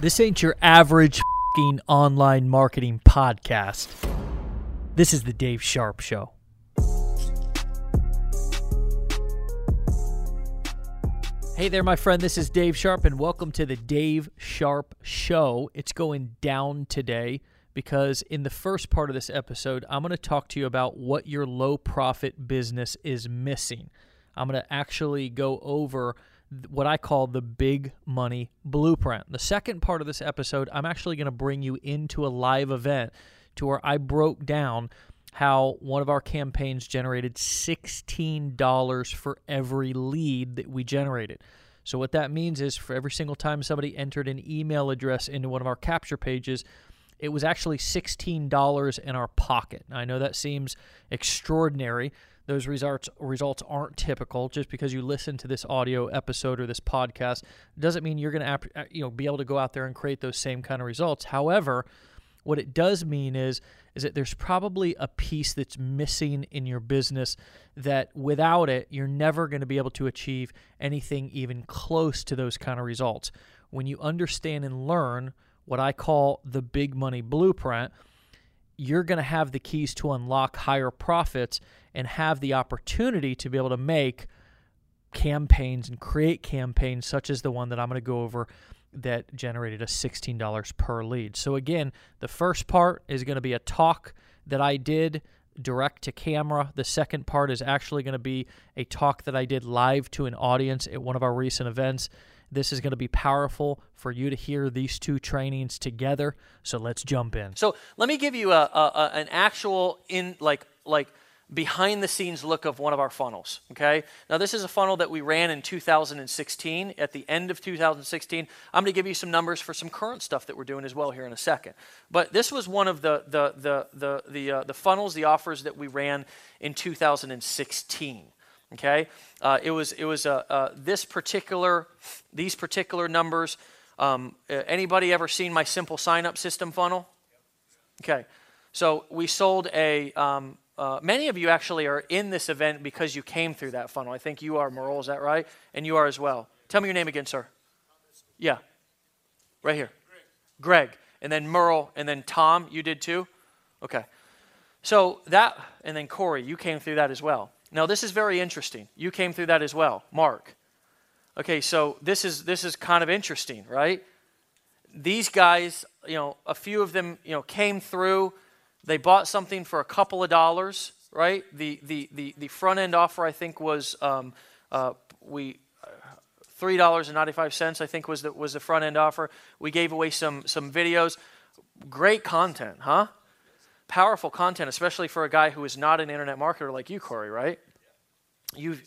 This ain't your average f***ing online marketing podcast. This is the Dave Sharp Show. Hey there, my friend. This is Dave Sharp, and welcome to the Dave Sharp Show. It's going down today because in the first part of this episode, I'm going to talk to you about what your low-profit business is missing. I'm going to actually go over what I call the Big Money Blueprint. The second part of this episode, I'm actually going to bring you into a live event to where I broke down how one of our campaigns generated $16 for every lead that we generated. So what that means is for every single time somebody entered an email address into one of our capture pages, it was actually $16 in our pocket. Now, I know that seems extraordinary. Those results aren't typical. Just because you listen to this audio episode or this podcast doesn't mean you're going to be able to go out there and create those same kind of results. However, what it does mean is that there's probably a piece that's missing in your business that without it, you're never going to be able to achieve anything even close to those kind of results. When you understand and learn what I call the Big Money Blueprint, you're going to have the keys to unlock higher profits and have the opportunity to be able to make campaigns and create campaigns such as the one that I'm going to go over that generated a $16 per lead. So again, the first part is going to be a talk that I did direct to camera. The second part is actually going to be a talk that I did live to an audience at one of our recent events. This is going to be powerful for you to hear these two trainings together. So let's jump in. So let me give you an actual behind the scenes look of one of our funnels, okay? Now this is a funnel that we ran in 2016, at the end of 2016. I'm going to give you some numbers for some current stuff that we're doing as well here in a second. But this was one of the funnels, the offers that we ran in 2016, okay? These particular numbers. Anybody ever seen my simple sign-up system funnel? Okay, so we sold a... many of you actually are in this event because you came through that funnel. I think you are, Merle, is that right? And you are as well. Tell me your name again, sir. Yeah. Right here. Greg. And then Merle, and then Tom, you did too? Okay. So that, and then Corey, you came through that as well. Now, this is very interesting. You came through that as well, Mark. Okay, so this is kind of interesting, right? These guys, a few of them, came through. They bought something for a couple of dollars, right? The front end offer, I think, was $3.95. I think was the front end offer. We gave away some videos. Great content, huh? Powerful content, especially for a guy who is not an internet marketer like you, Corey, right?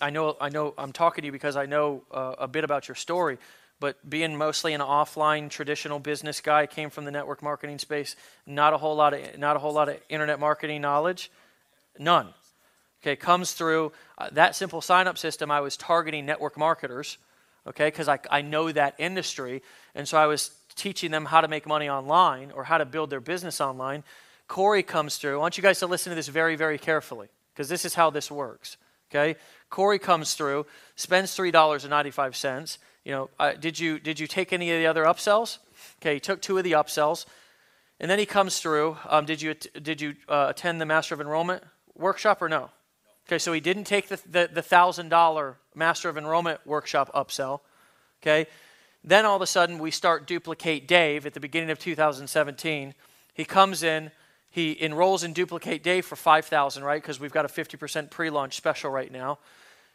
I know. I'm talking to you because I know a bit about your story. But being mostly an offline traditional business guy, came from the network marketing space, not a whole lot of internet marketing knowledge, none. Okay, comes through that simple sign-up system. I was targeting network marketers, okay, because I know that industry, and so I was teaching them how to make money online or how to build their business online. Corey comes through. I want you guys to listen to this very, very carefully because this is how this works. Okay, Corey comes through, spends $3.95. Did you take any of the other upsells? Okay, he took two of the upsells, and then he comes through. Did you attend the Master of Enrollment workshop or no? Okay, so he didn't take the $1,000 Master of Enrollment workshop upsell. Okay, then all of a sudden we start duplicate Dave at the beginning of 2017. He comes in, he enrolls in duplicate Dave for $5,000, right? Because we've got a 50% pre-launch special right now.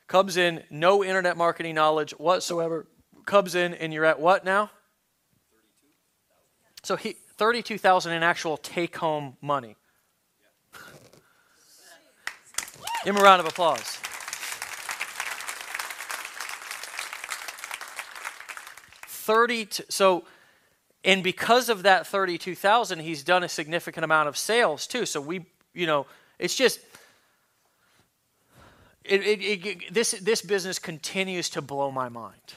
Comes in, no internet marketing knowledge whatsoever. Comes in, and you're at what now? 32,000. So he $32,000 in actual take-home money. Yeah. Give him a round of applause. And because of that $32,000, he's done a significant amount of sales too. So it's just. This business continues to blow my mind,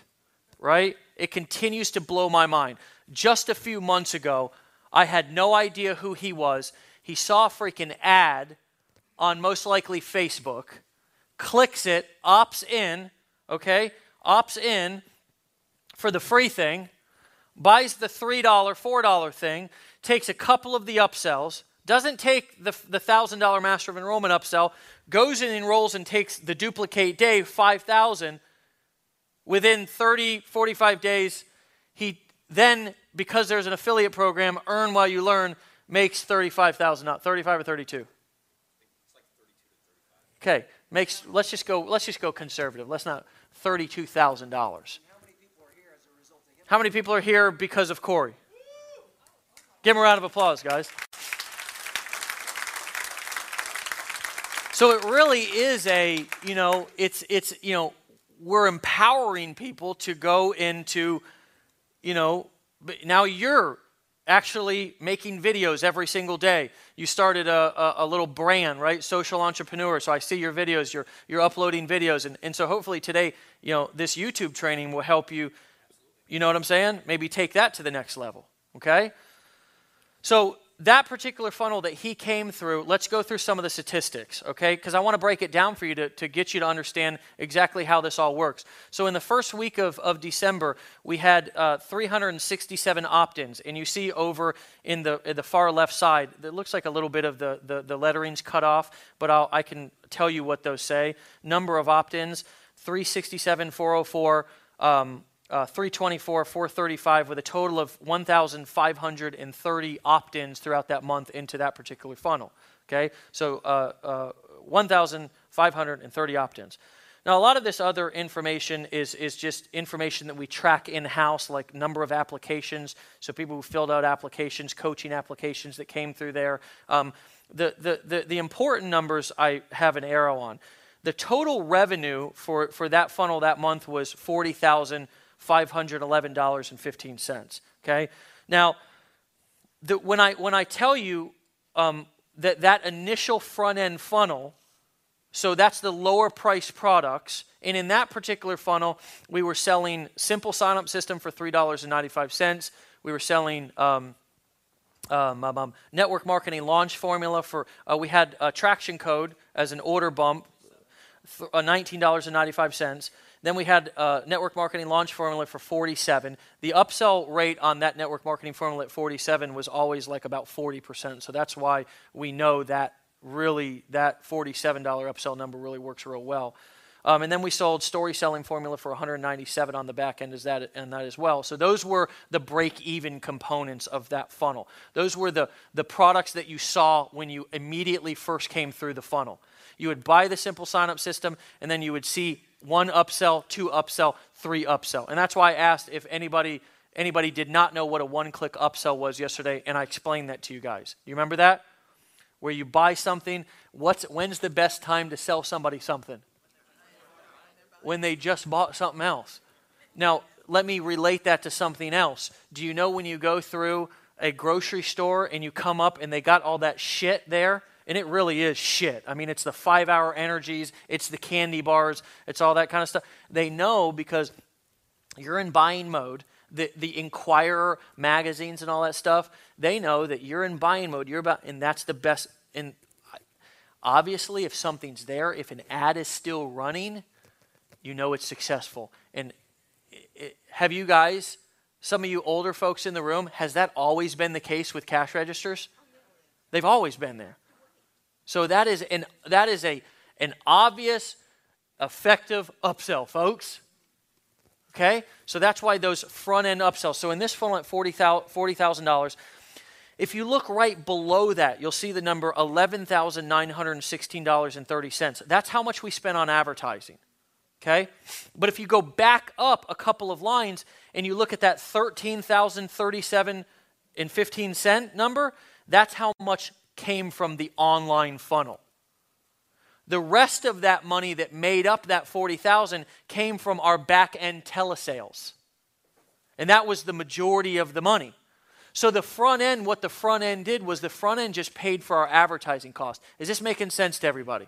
right? It continues to blow my mind. Just a few months ago, I had no idea who he was. He saw a freaking ad on most likely Facebook, clicks it, opts in for the free thing. buys the $3, $4 thing, takes a couple of the upsells, doesn't take the $1,000 Master of Enrollment upsell, goes and enrolls and takes the duplicate day, $5,000. Within 30, 45 days, he then, because there's an affiliate program, Earn While You Learn, makes $35,000, not 35 or 32. Okay, makes. Let's just go conservative. Let's not $32,000. How many people are here because of Corey? Give him a round of applause, guys. So it really is a, you know, it's you know, we're empowering people to go into, you know, now you're actually making videos every single day. You started a little brand, right? Social Entrepreneur. So I see your videos. You're uploading videos, and so hopefully today, you know, this YouTube training will help you. You know what I'm saying? Maybe take that to the next level, okay? So that particular funnel that he came through, let's go through some of the statistics, okay? Because I want to break it down for you to get you to understand exactly how this all works. So in the first week of December, we had 367 opt-ins. And you see over in the far left side, it looks like a little bit of the lettering's cut off, but I can tell you what those say. Number of opt-ins, 367, 404, 324, 435, with a total of 1,530 opt-ins throughout that month into that particular funnel. Okay, so 1,530 opt-ins. Now, a lot of this other information is just information that we track in-house, like number of applications, so people who filled out applications, coaching applications that came through there. The important numbers I have an arrow on. The total revenue for that funnel that month was $40,511.15. Okay, now when I tell you that initial front end funnel, so that's the lower price products, and in that particular funnel we were selling simple sign up system for $3.95. We were selling network marketing launch formula for we had traction code as an order bump, $19.95. Then we had network marketing launch formula for $47. The upsell rate on that network marketing formula at $47 was always like about 40%. So that's why we know that really that $47 upsell number really works real well. And then we sold story selling formula for $197 on the back end and that as well. So those were the break-even components of that funnel. Those were the products that you saw when you immediately first came through the funnel. You would buy the simple sign-up system, and then you would see one upsell, two upsell, three upsell. And that's why I asked if anybody did not know what a one-click upsell was yesterday, and I explained that to you guys. You remember that? Where you buy something, when's the best time to sell somebody something? When they just bought something else. Now, let me relate that to something else. Do you know when you go through a grocery store and you come up and they got all that shit there? And it really is shit. I mean, it's the 5-hour energies, it's the candy bars, it's all that kind of stuff. They know because you're in buying mode, the Inquirer magazines and all that stuff, they know that you're in buying mode, and that's the best. And obviously, if something's there, if an ad is still running, you know it's successful. And have you guys, some of you older folks in the room, has that always been the case with cash registers? They've always been there. So that is an obvious, effective upsell, folks. Okay? So that's why those front-end upsells. So in this funnel at $40,000, if you look right below that, you'll see the number $11,916.30. That's how much we spent on advertising. Okay? But if you go back up a couple of lines and you look at that $13,037.15 number, that's how much came from the online funnel. The rest of that money that made up that $40,000 came from our back-end telesales. And that was the majority of the money. So the front end, what the front end did was the front end just paid for our advertising cost. Is this making sense to everybody?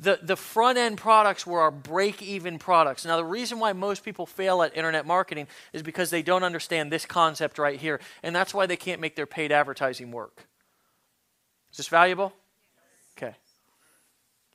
The front-end products were our break-even products. Now, the reason why most people fail at internet marketing is because they don't understand this concept right here, and that's why they can't make their paid advertising work. Is this valuable? Okay.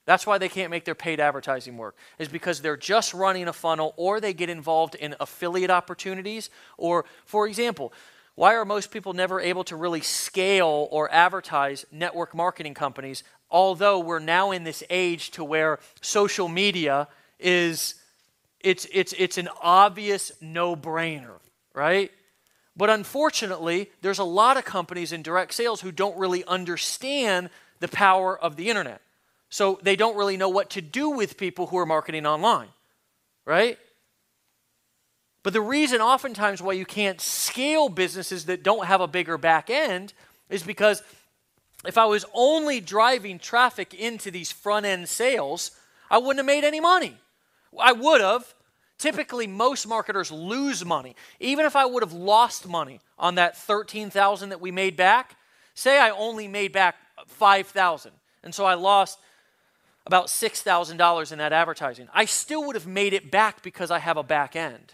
That's why they can't make their paid advertising work, is because they're just running a funnel, or they get involved in affiliate opportunities. Or, for example, why are most people never able to really scale or advertise network marketing companies, although we're now in this age to where social media is, it's an obvious no-brainer, right? But unfortunately, there's a lot of companies in direct sales who don't really understand the power of the internet. So they don't really know what to do with people who are marketing online, right? But the reason oftentimes why you can't scale businesses that don't have a bigger back end is because if I was only driving traffic into these front-end sales, I wouldn't have made any money. I would have. Typically, most marketers lose money. Even if I would have lost money on that $13,000 that we made back, say I only made back $5,000, and so I lost about $6,000 in that advertising, I still would have made it back because I have a back end.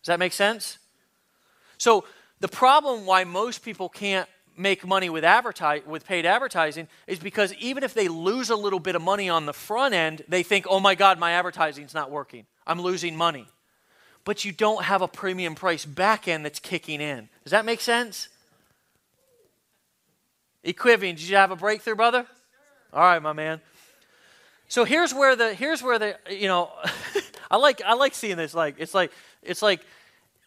Does that make sense? So the problem why most people can't make money with paid advertising is because even if they lose a little bit of money on the front end, they think, oh my God, my advertising's not working. I'm losing money. But you don't have a premium price back end that's kicking in. Does that make sense? Equivian, did you have a breakthrough, brother? All right, my man. So here's where the you know, I like seeing this, like it's like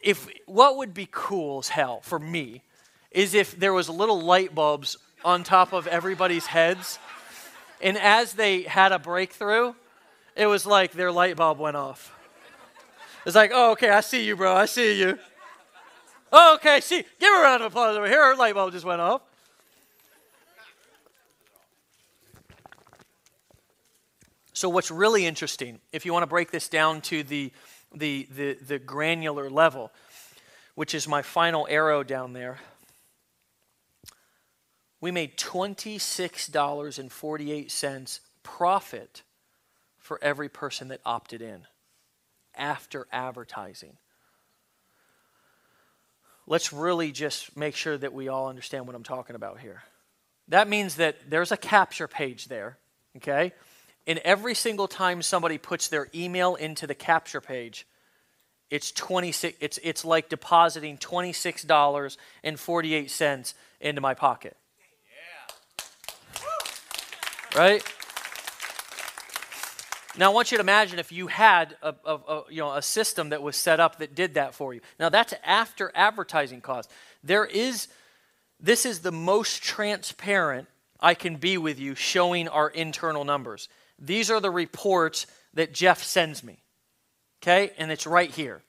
if what would be cool as hell for me is if there was little light bulbs on top of everybody's heads, and as they had a breakthrough, it was like their light bulb went off. It's like, oh, okay, I see you, bro, I see you. Oh, okay, see, give her a round of applause over here, her light bulb just went off. So what's really interesting, if you want to break this down to the granular level, which is my final arrow down there, we made $26.48 profit for every person that opted in after advertising. Let's really just make sure that we all understand what I'm talking about here. That means that there's a capture page there, okay? And every single time somebody puts their email into the capture page, it's like depositing $26.48 into my pocket. Yeah. Right? Now I want you to imagine if you had a system that was set up that did that for you. Now that's after advertising cost. This is the most transparent I can be with you, showing our internal numbers. These are the reports that Jeff sends me, okay? And it's right here.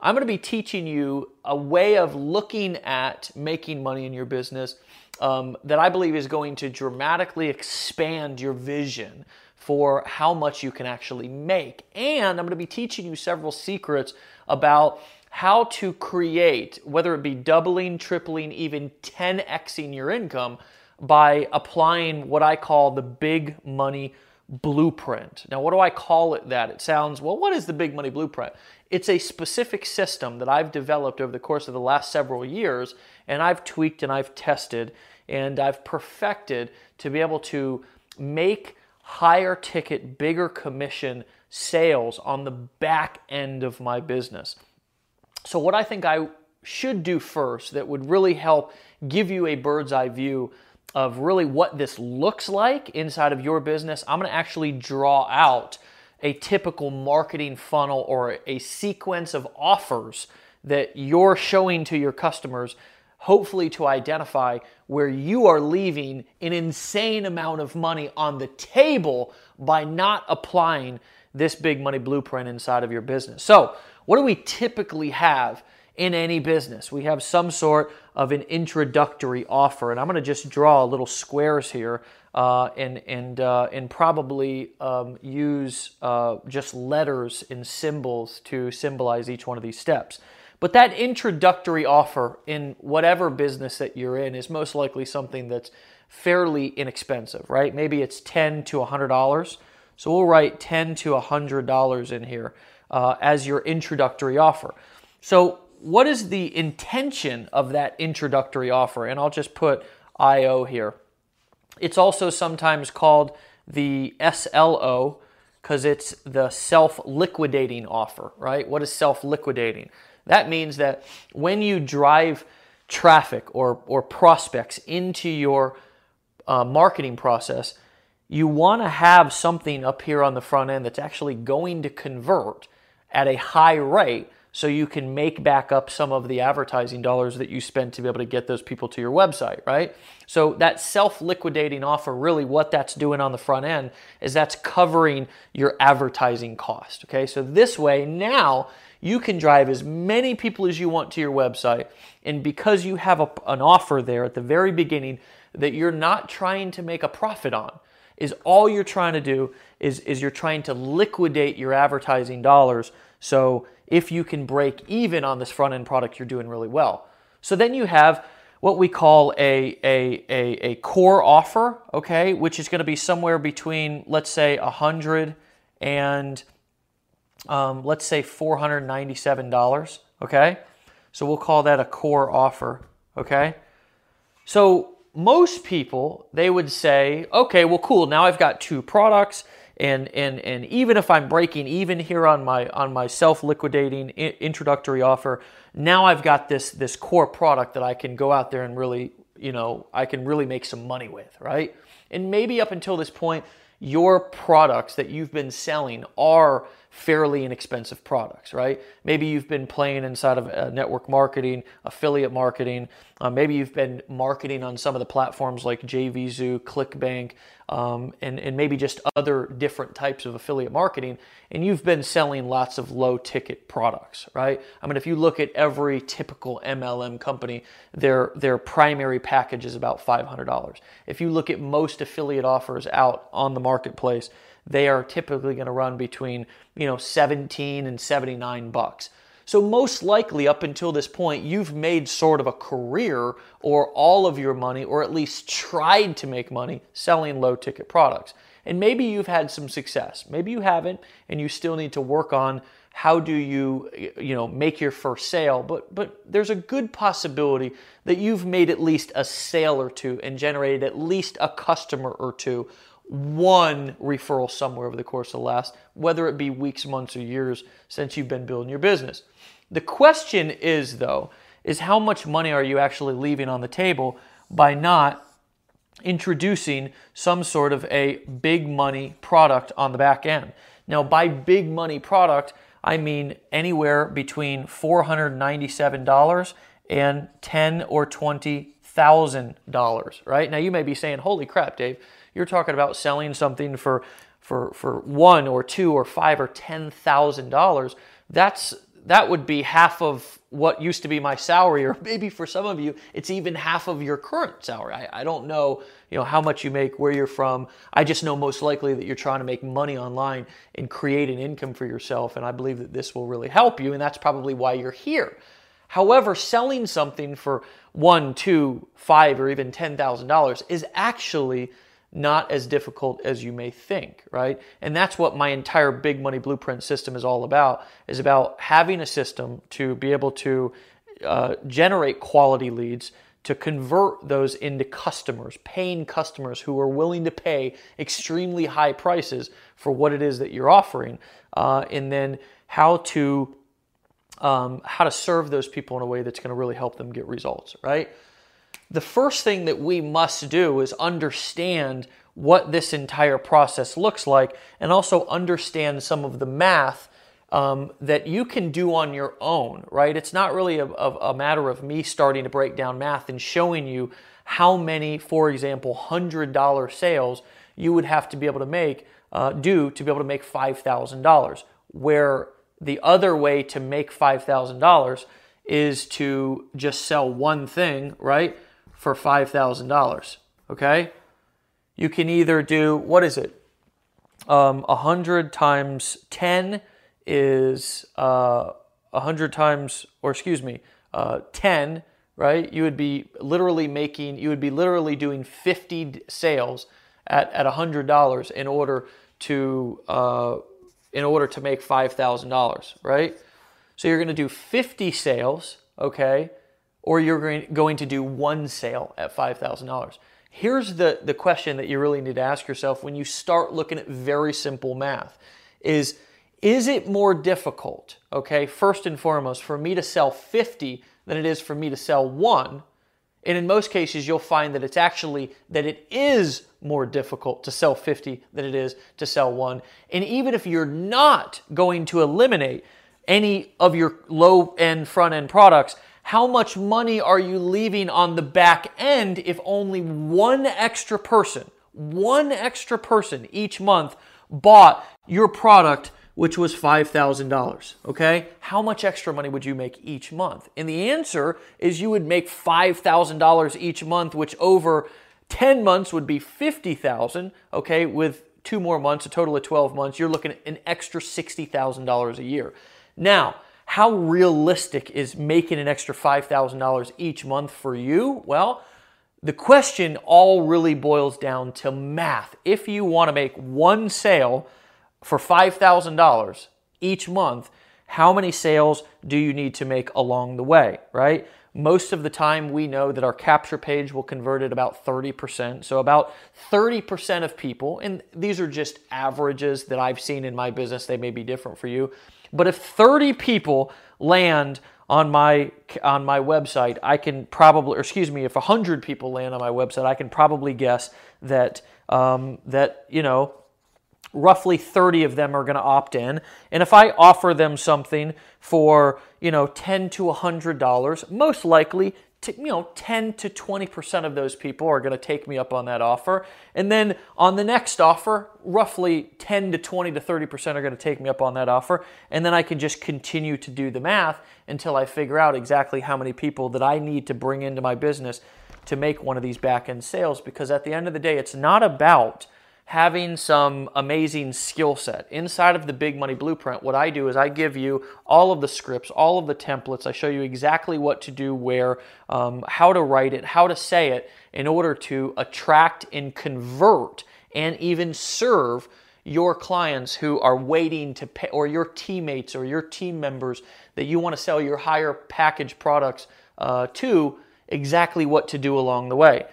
I'm going to be teaching you a way of looking at making money in your business that I believe is going to dramatically expand your vision for how much you can actually make. And I'm going to be teaching you several secrets about how to create, whether it be doubling, tripling, even 10xing your income, by applying what I call the Big Money Blueprint. Now, what do I call it that? It sounds, well, what is the Big Money Blueprint? It's a specific system that I've developed over the course of the last several years, and I've tweaked and I've tested and I've perfected to be able to make higher ticket, bigger commission sales on the back end of my business. So what I think I should do first that would really help give you a bird's eye view of really what this looks like inside of your business, I'm going to actually draw out a typical marketing funnel or a sequence of offers that you're showing to your customers, hopefully to identify where you are leaving an insane amount of money on the table by not applying this Big Money Blueprint inside of your business. So what do we typically have in any business? We have some sort of an introductory offer, and I'm going to just draw little squares here and probably use just letters and symbols to symbolize each one of these steps. But that introductory offer in whatever business that you're in is most likely something that's fairly inexpensive, right? Maybe it's $10 to $100. So we'll write $10 to $100 in here as your introductory offer. So what is the intention of that introductory offer? And I'll just put IO here. It's also sometimes called the SLO because it's the self-liquidating offer, right? What is self-liquidating? That means that when you drive traffic or prospects into your marketing process, you want to have something up here on the front end that's actually going to convert at a high rate so you can make back up some of the advertising dollars that you spent to be able to get those people to your website, right? So that self-liquidating offer, really what that's doing on the front end is that's covering your advertising cost, okay? So this way now you can drive as many people as you want to your website, and because you have an offer there at the very beginning that you're not trying to make a profit on, is all you're trying to do is you're trying to liquidate your advertising dollars. So if you can break even on this front-end product, you're doing really well. So then you have what we call a core offer, okay, which is going to be somewhere between, let's say, $100 and, let's say, $497, okay? So we'll call that a core offer, okay? So most people, they would say, okay, well, cool, now I've got two products, and even if I'm breaking even here on my self-liquidating introductory offer, now I've got this core product that I can go out there and really, you know, I can really make some money with, right? And maybe up until this point, your products that you've been selling are fairly inexpensive products, right? Maybe you've been playing inside of network marketing, affiliate marketing. Maybe you've been marketing on some of the platforms like JVZoo, ClickBank, and maybe just other different types of affiliate marketing. And you've been selling lots of low-ticket products, right? I mean, if you look at every typical MLM company, their primary package is about $500. If you look at most affiliate offers out on the marketplace, they are typically going to run between, you know, $17 and $79. So most likely up until this point, you've made sort of a career or all of your money, or at least tried to make money selling low ticket products. And maybe you've had some success. Maybe you haven't, and you still need to work on how do you make your first sale. But there's a good possibility that you've made at least a sale or two and generated at least a customer or two, one referral somewhere over the course of the last, whether it be weeks, months, or years since you've been building your business. The question is, though, is how much money are you actually leaving on the table by not introducing some sort of a big money product on the back end? Now, by big money product, I mean anywhere between $497 and $10,000 or $20,000, right? Now, you may be saying, holy crap, Dave, you're talking about selling something for $1,000 or $2,000 or $5,000 or $10,000. That would be half of what used to be my salary, or maybe for some of you, it's even half of your current salary. I don't know, you know, how much you make, where you're from. I just know most likely that you're trying to make money online and create an income for yourself, and I believe that this will really help you, and that's probably why you're here. However, selling something for $1,000, $2,000, $5,000, or even $10,000 is actually not as difficult as you may think, right? And that's what my entire Big Money Blueprint system is all about, is about having a system to be able to generate quality leads, to convert those into customers, paying customers who are willing to pay extremely high prices for what it is that you're offering, and then how to serve those people in a way that's going to really help them get results, right? The first thing that we must do is understand what this entire process looks like, and also understand some of the math that you can do on your own, right? It's not really a matter of me starting to break down math and showing you how many, for example, $100 sales you would have to be able to make, to be able to make $5,000, where the other way to make $5,000 is to just sell one thing, right? For $5,000, okay? You can either do, what is it? 100 times 10 is 10, right? You would be literally doing 50 sales at $100 in order to make $5,000, right? So you're gonna do 50 sales, okay? Or you're going to do one sale at $5,000. Here's the question that you really need to ask yourself when you start looking at very simple math is it more difficult, okay, first and foremost, for me to sell 50 than it is for me to sell 1? And in most cases, you'll find that it is more difficult to sell 50 than it is to sell 1. And even if you're not going to eliminate any of your low-end, front-end products, how much money are you leaving on the back end if only one extra person each month bought your product, which was $5,000, okay? How much extra money would you make each month? And the answer is you would make $5,000 each month, which over 10 months would be $50,000, okay? With 2 more months, a total of 12 months, you're looking at an extra $60,000 a year. Now, how realistic is making an extra $5,000 each month for you? Well, the question all really boils down to math. If you want to make one sale for $5,000 each month, how many sales do you need to make along the way, right? Most of the time we know that our capture page will convert at about 30%. So about 30% of people, and these are just averages that I've seen in my business, they may be different for you, but if 30 people land on my website, I can probably, or excuse me, if 100 people land on my website, I can probably guess that, roughly 30 of them are going to opt in. And if I offer them something for, $10 to $100, most likely, 10 to 20% of those people are going to take me up on that offer. And then on the next offer, roughly 10 to 20 to 30% are going to take me up on that offer. And then I can just continue to do the math until I figure out exactly how many people that I need to bring into my business to make one of these back-end sales. Because at the end of the day, it's not about having some amazing skill set. Inside of the Big Money Blueprint, what I do is I give you all of the scripts, all of the templates. I show you exactly what to do, where, how to write it, how to say it in order to attract and convert and even serve your clients who are waiting to pay, or your teammates or your team members that you want to sell your higher package products to, exactly what to do along the way.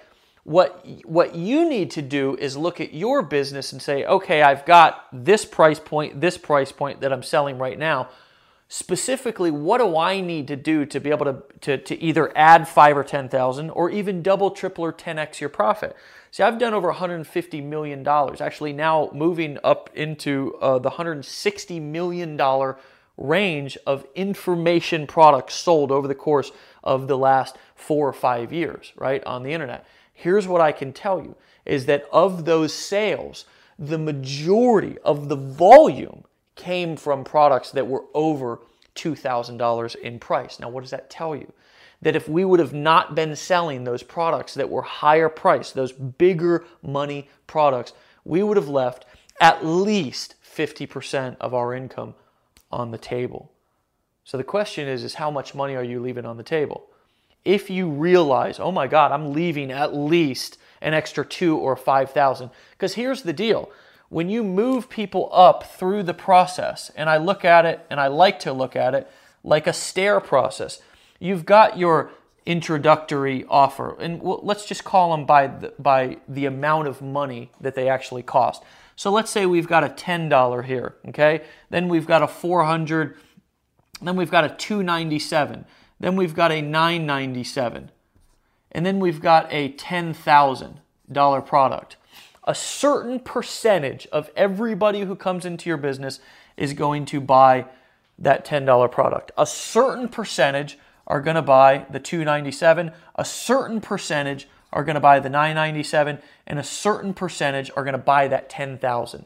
What you need to do is look at your business and say, okay, I've got this price point that I'm selling right now. Specifically, what do I need to do to be able to either add 5 or 10,000 or even double, triple, or 10x your profit? See, I've done over $150 million, actually now moving up into the $160 million range of information products sold over the course of the last 4 or 5 years, right, on the internet. Here's what I can tell you is that of those sales, the majority of the volume came from products that were over $2,000 in price. Now, what does that tell you? That if we would have not been selling those products that were higher priced, those bigger money products, we would have left at least 50% of our income on the table. So the question is how much money are you leaving on the table? If you realize, oh my God, I'm leaving at least an extra 2 or 5,000, because here's the deal. When you move people up through the process, and I look at it, and I like to look at it like a stair process, you've got your introductory offer, and let's just call them by the amount of money that they actually cost. So let's say we've got a $10 here, okay? Then we've got a $400, then we've got a $297. Then we've got a $997, and then we've got a $10,000 product. A certain percentage of everybody who comes into your business is going to buy that $10 product. A certain percentage are going to buy the $297, a certain percentage are going to buy the $997, and a certain percentage are going to buy that $10,000.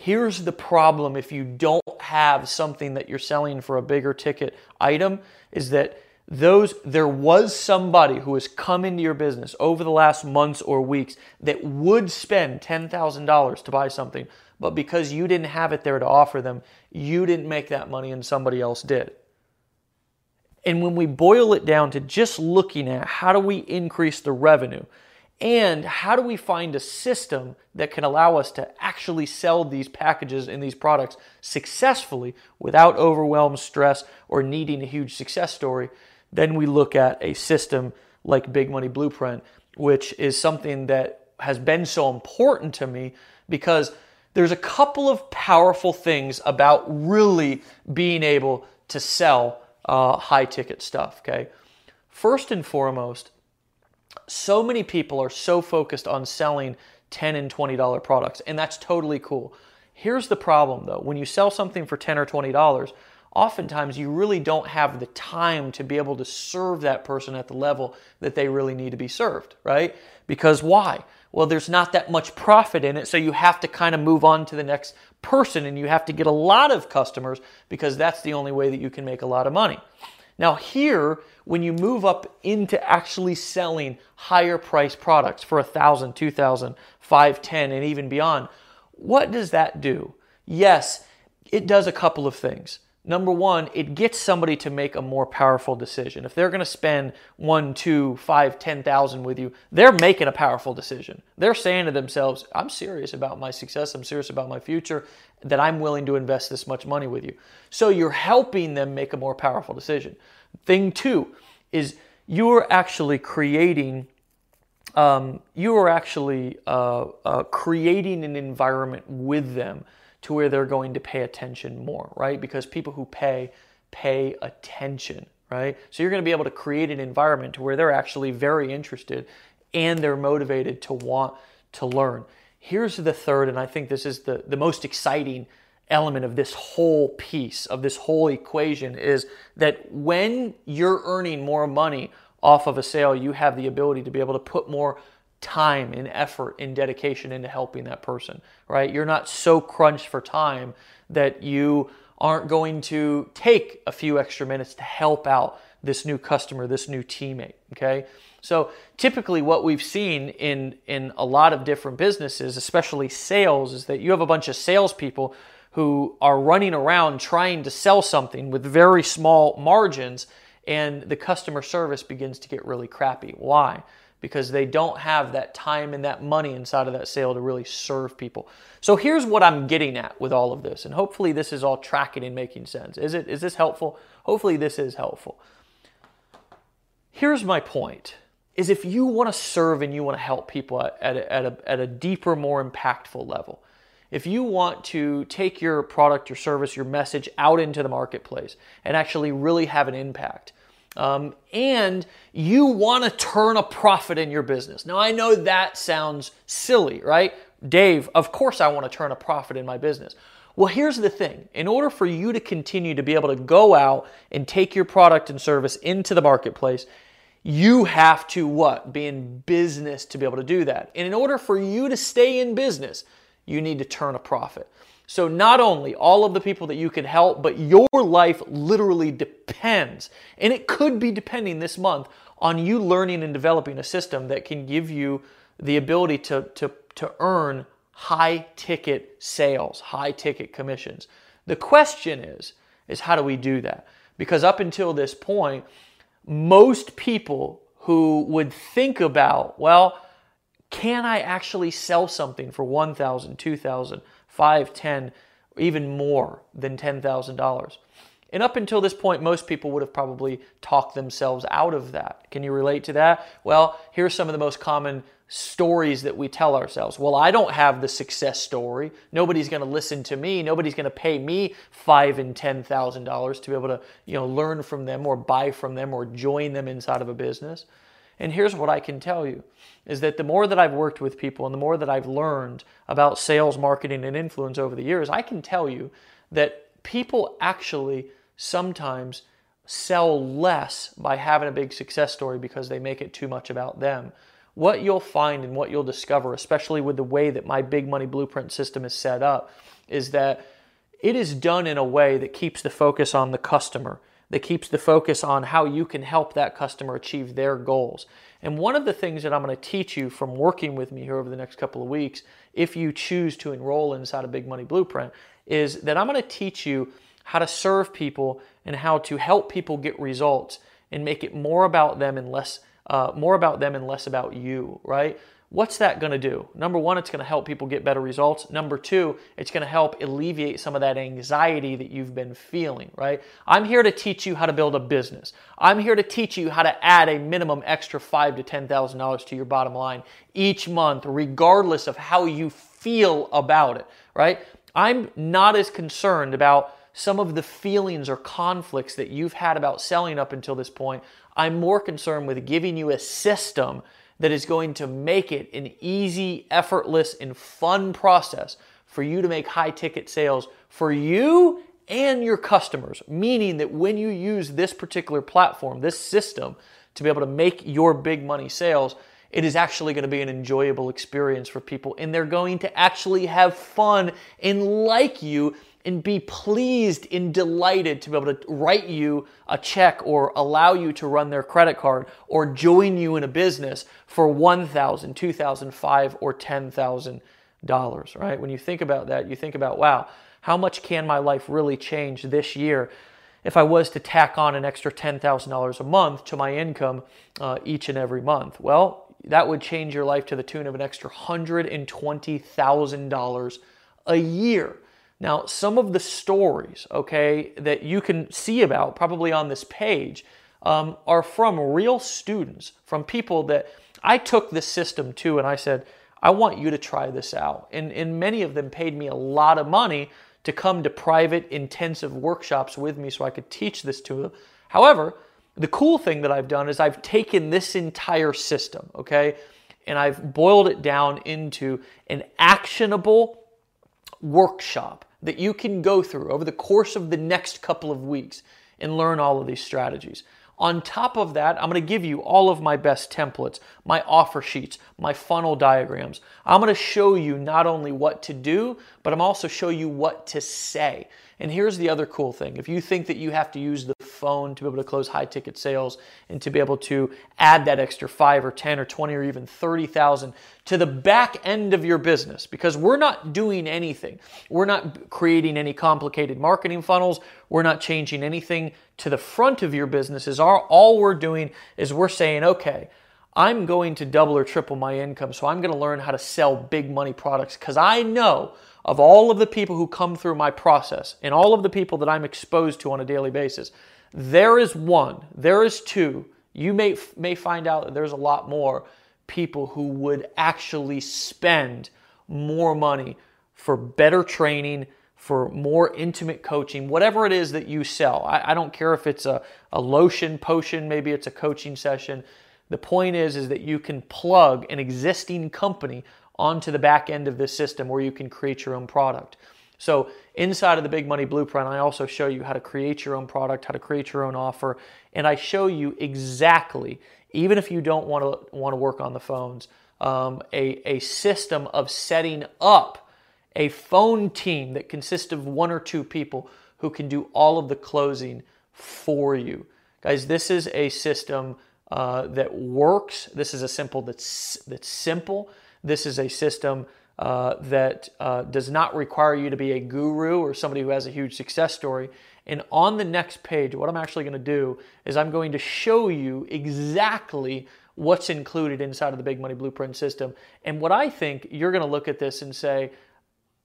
Here's the problem if you don't have something that you're selling for a bigger ticket item, is that there was somebody who has come into your business over the last months or weeks that would spend $10,000 to buy something, but because you didn't have it there to offer them, you didn't make that money and somebody else did. And when we boil it down to just looking at how do we increase the revenue, and how do we find a system that can allow us to actually sell these packages and these products successfully without overwhelm, stress, or needing a huge success story? Then we look at a system like Big Money Blueprint, which is something that has been so important to me, because there's a couple of powerful things about really being able to sell high ticket stuff, okay? First and foremost, so many people are so focused on selling $10 and $20 products, and that's totally cool. Here's the problem though, when you sell something for $10 or $20, oftentimes you really don't have the time to be able to serve that person at the level that they really need to be served, right? Because why? Well, there's not that much profit in it, so you have to kind of move on to the next person, and you have to get a lot of customers because that's the only way that you can make a lot of money. Now here, when you move up into actually selling higher priced products for $1,000, $2,000, $5, $10, and even beyond, what does that do? Yes, it does a couple of things. Number one, it gets somebody to make a more powerful decision. If they're going to spend $1,000, $2,000, $5,000, $10,000 with you, they're making a powerful decision. They're saying to themselves, I'm serious about my success, I'm serious about my future, that I'm willing to invest this much money with you. So you're helping them make a more powerful decision. Thing two is you're actually creating an environment with them to where they're going to pay attention more, right? Because people who pay attention, right? So you're going to be able to create an environment to where they're actually very interested and they're motivated to want to learn. Here's the third, and I think this is the most exciting element of this whole piece, of this whole equation, is that when you're earning more money off of a sale, you have the ability to be able to put more time and effort and dedication into helping that person, right? You're not so crunched for time that you aren't going to take a few extra minutes to help out this new customer, this new teammate, okay? So typically what we've seen in a lot of different businesses, especially sales, is that you have a bunch of salespeople who are running around trying to sell something with very small margins, and the customer service begins to get really crappy. Why? Because they don't have that time and that money inside of that sale to really serve people. So here's what I'm getting at with all of this, and hopefully this is all tracking and making sense. Is this helpful? Hopefully this is helpful. Here's my point, is if you want to serve and you want to help people at a deeper, more impactful level, if you want to take your product, your service, your message out into the marketplace and actually really have an impact, and you want to turn a profit in your business. Now, I know that sounds silly, right? Dave, of course I want to turn a profit in my business. Well, here's the thing. In order for you to continue to be able to go out and take your product and service into the marketplace, you have to what? Be in business to be able to do that. And in order for you to stay in business, you need to turn a profit. So not only all of the people that you could help, but your life literally depends. And it could be depending this month on you learning and developing a system that can give you the ability to earn high-ticket sales, high-ticket commissions. The question is how do we do that? Because up until this point, most people who would think about, well, can I actually sell something for $1,000, $2,000, $5, $10, even more than $10,000? And up until this point, most people would have probably talked themselves out of that. Can you relate to that? Well, here's some of the most common stories that we tell ourselves. Well, I don't have the success story. Nobody's going to listen to me. Nobody's going to pay me $5,000 and $10,000 to be able to, learn from them or buy from them or join them inside of a business. And here's what I can tell you, is that the more that I've worked with people and the more that I've learned about sales, marketing, and influence over the years, I can tell you that people actually sometimes sell less by having a big success story because they make it too much about them. What you'll find and what you'll discover, especially with the way that my Big Money Blueprint system is set up, is that it is done in a way that keeps the focus on the customer, that keeps the focus on how you can help that customer achieve their goals. And one of the things that I'm going to teach you from working with me here over the next couple of weeks, if you choose to enroll inside of Big Money Blueprint, is that I'm going to teach you how to serve people and how to help people get results and make it more about them and less about you, right? What's that going to do? Number one, it's going to help people get better results. Number two, it's going to help alleviate some of that anxiety that you've been feeling, right? I'm here to teach you how to build a business. I'm here to teach you how to add a minimum extra $5,000 to $10,000 to your bottom line each month, regardless of how you feel about it, right? I'm not as concerned about some of the feelings or conflicts that you've had about selling up until this point. I'm more concerned with giving you a system that is going to make it an easy, effortless, and fun process for you to make high-ticket sales for you and your customers, meaning that when you use this particular platform, this system, to be able to make your big money sales, it is actually going to be an enjoyable experience for people, and they're going to actually have fun and like you and be pleased and delighted to be able to write you a check or allow you to run their credit card or join you in a business for $1,000, $2,000, $5,000, or $10,000, right? When you think about that, you think about, wow, how much can my life really change this year if I was to tack on an extra $10,000 a month to my income each and every month? Well, that would change your life to the tune of an extra $120,000 a year. Now, some of the stories, okay, that you can see about probably on this page are from real students, from people that I took this system to and I said, I want you to try this out. And many of them paid me a lot of money to come to private intensive workshops with me so I could teach this to them. However, the cool thing that I've done is I've taken this entire system, okay, and I've boiled it down into an actionable workshop that you can go through over the course of the next couple of weeks and learn all of these strategies. On top of that, I'm going to give you all of my best templates, my offer sheets, my funnel diagrams. I'm going to show you not only what to do, but I'm also show you what to say. And here's the other cool thing. If you think that you have to use the phone to be able to close high ticket sales and to be able to add that extra 5 or 10 or 20 or even 30,000 to the back end of your business, because we're not doing anything. We're not creating any complicated marketing funnels. We're not changing anything to the front of your businesses. All we're doing is we're saying, okay, I'm going to double or triple my income, so I'm going to learn how to sell big money products, because I know of all of the people who come through my process and all of the people that I'm exposed to on a daily basis, there is one, there is two, you may find out that there's a lot more people who would actually spend more money for better training, for more intimate coaching, whatever it is that you sell. I don't care if it's a lotion, potion, maybe it's a coaching session. The point is that you can plug an existing company onto the back end of this system where you can create your own product. So inside of the Big Money Blueprint, I also show you how to create your own product, how to create your own offer, and I show you exactly, even if you don't want to work on the phones, a system of setting up a phone team that consists of 1 or 2 people who can do all of the closing for you. Guys, this is a system that works. This is a simple that's simple. This is a system that does not require you to be a guru or somebody who has a huge success story. And on the next page, what I'm actually going to do is I'm going to show you exactly what's included inside of the Big Money Blueprint system. And what I think, you're going to look at this and say,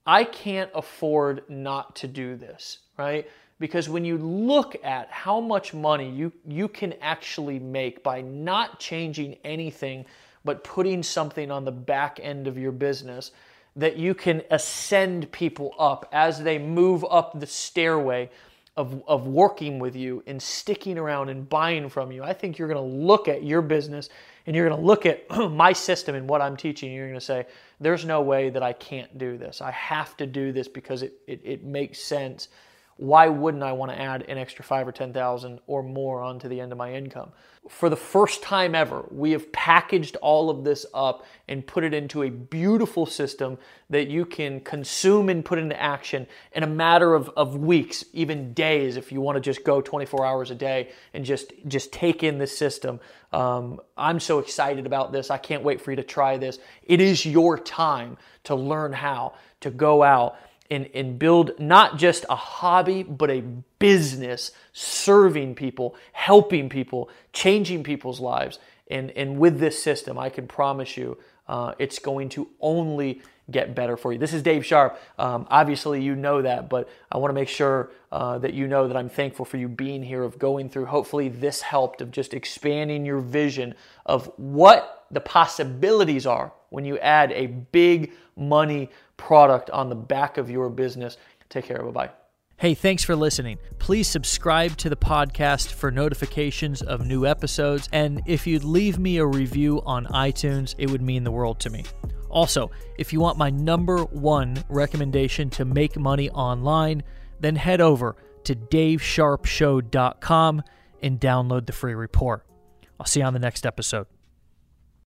I can't afford not to do this, right? Because when you look at how much money you can actually make by not changing anything but putting something on the back end of your business, that you can ascend people up as they move up the stairway of working with you and sticking around and buying from you. I think you're going to look at your business and you're going to look at my system and what I'm teaching. And you're going to say, there's no way that I can't do this. I have to do this because it makes sense. Why wouldn't I want to add an extra 5 or 10,000 or more onto the end of my income? For the first time ever, we have packaged all of this up and put it into a beautiful system that you can consume and put into action in a matter of weeks, even days, if you want to just go 24 hours a day and just take in this system. I'm so excited about this. I can't wait for you to try this. It is your time to learn how to go out and build not just a hobby, but a business serving people, helping people, changing people's lives. And with this system, I can promise you it's going to only get better for you. This is Dave Sharp. Obviously, you know that, but I want to make sure that you know that I'm thankful for you being here, of going through. Hopefully, this helped of just expanding your vision of what the possibilities are when you add a big money product on the back of your business. Take care. Bye-bye. Hey, thanks for listening. Please subscribe to the podcast for notifications of new episodes. And if you'd leave me a review on iTunes, it would mean the world to me. Also, if you want my #1 recommendation to make money online, then head over to davesharpshow.com and download the free report. I'll see you on the next episode.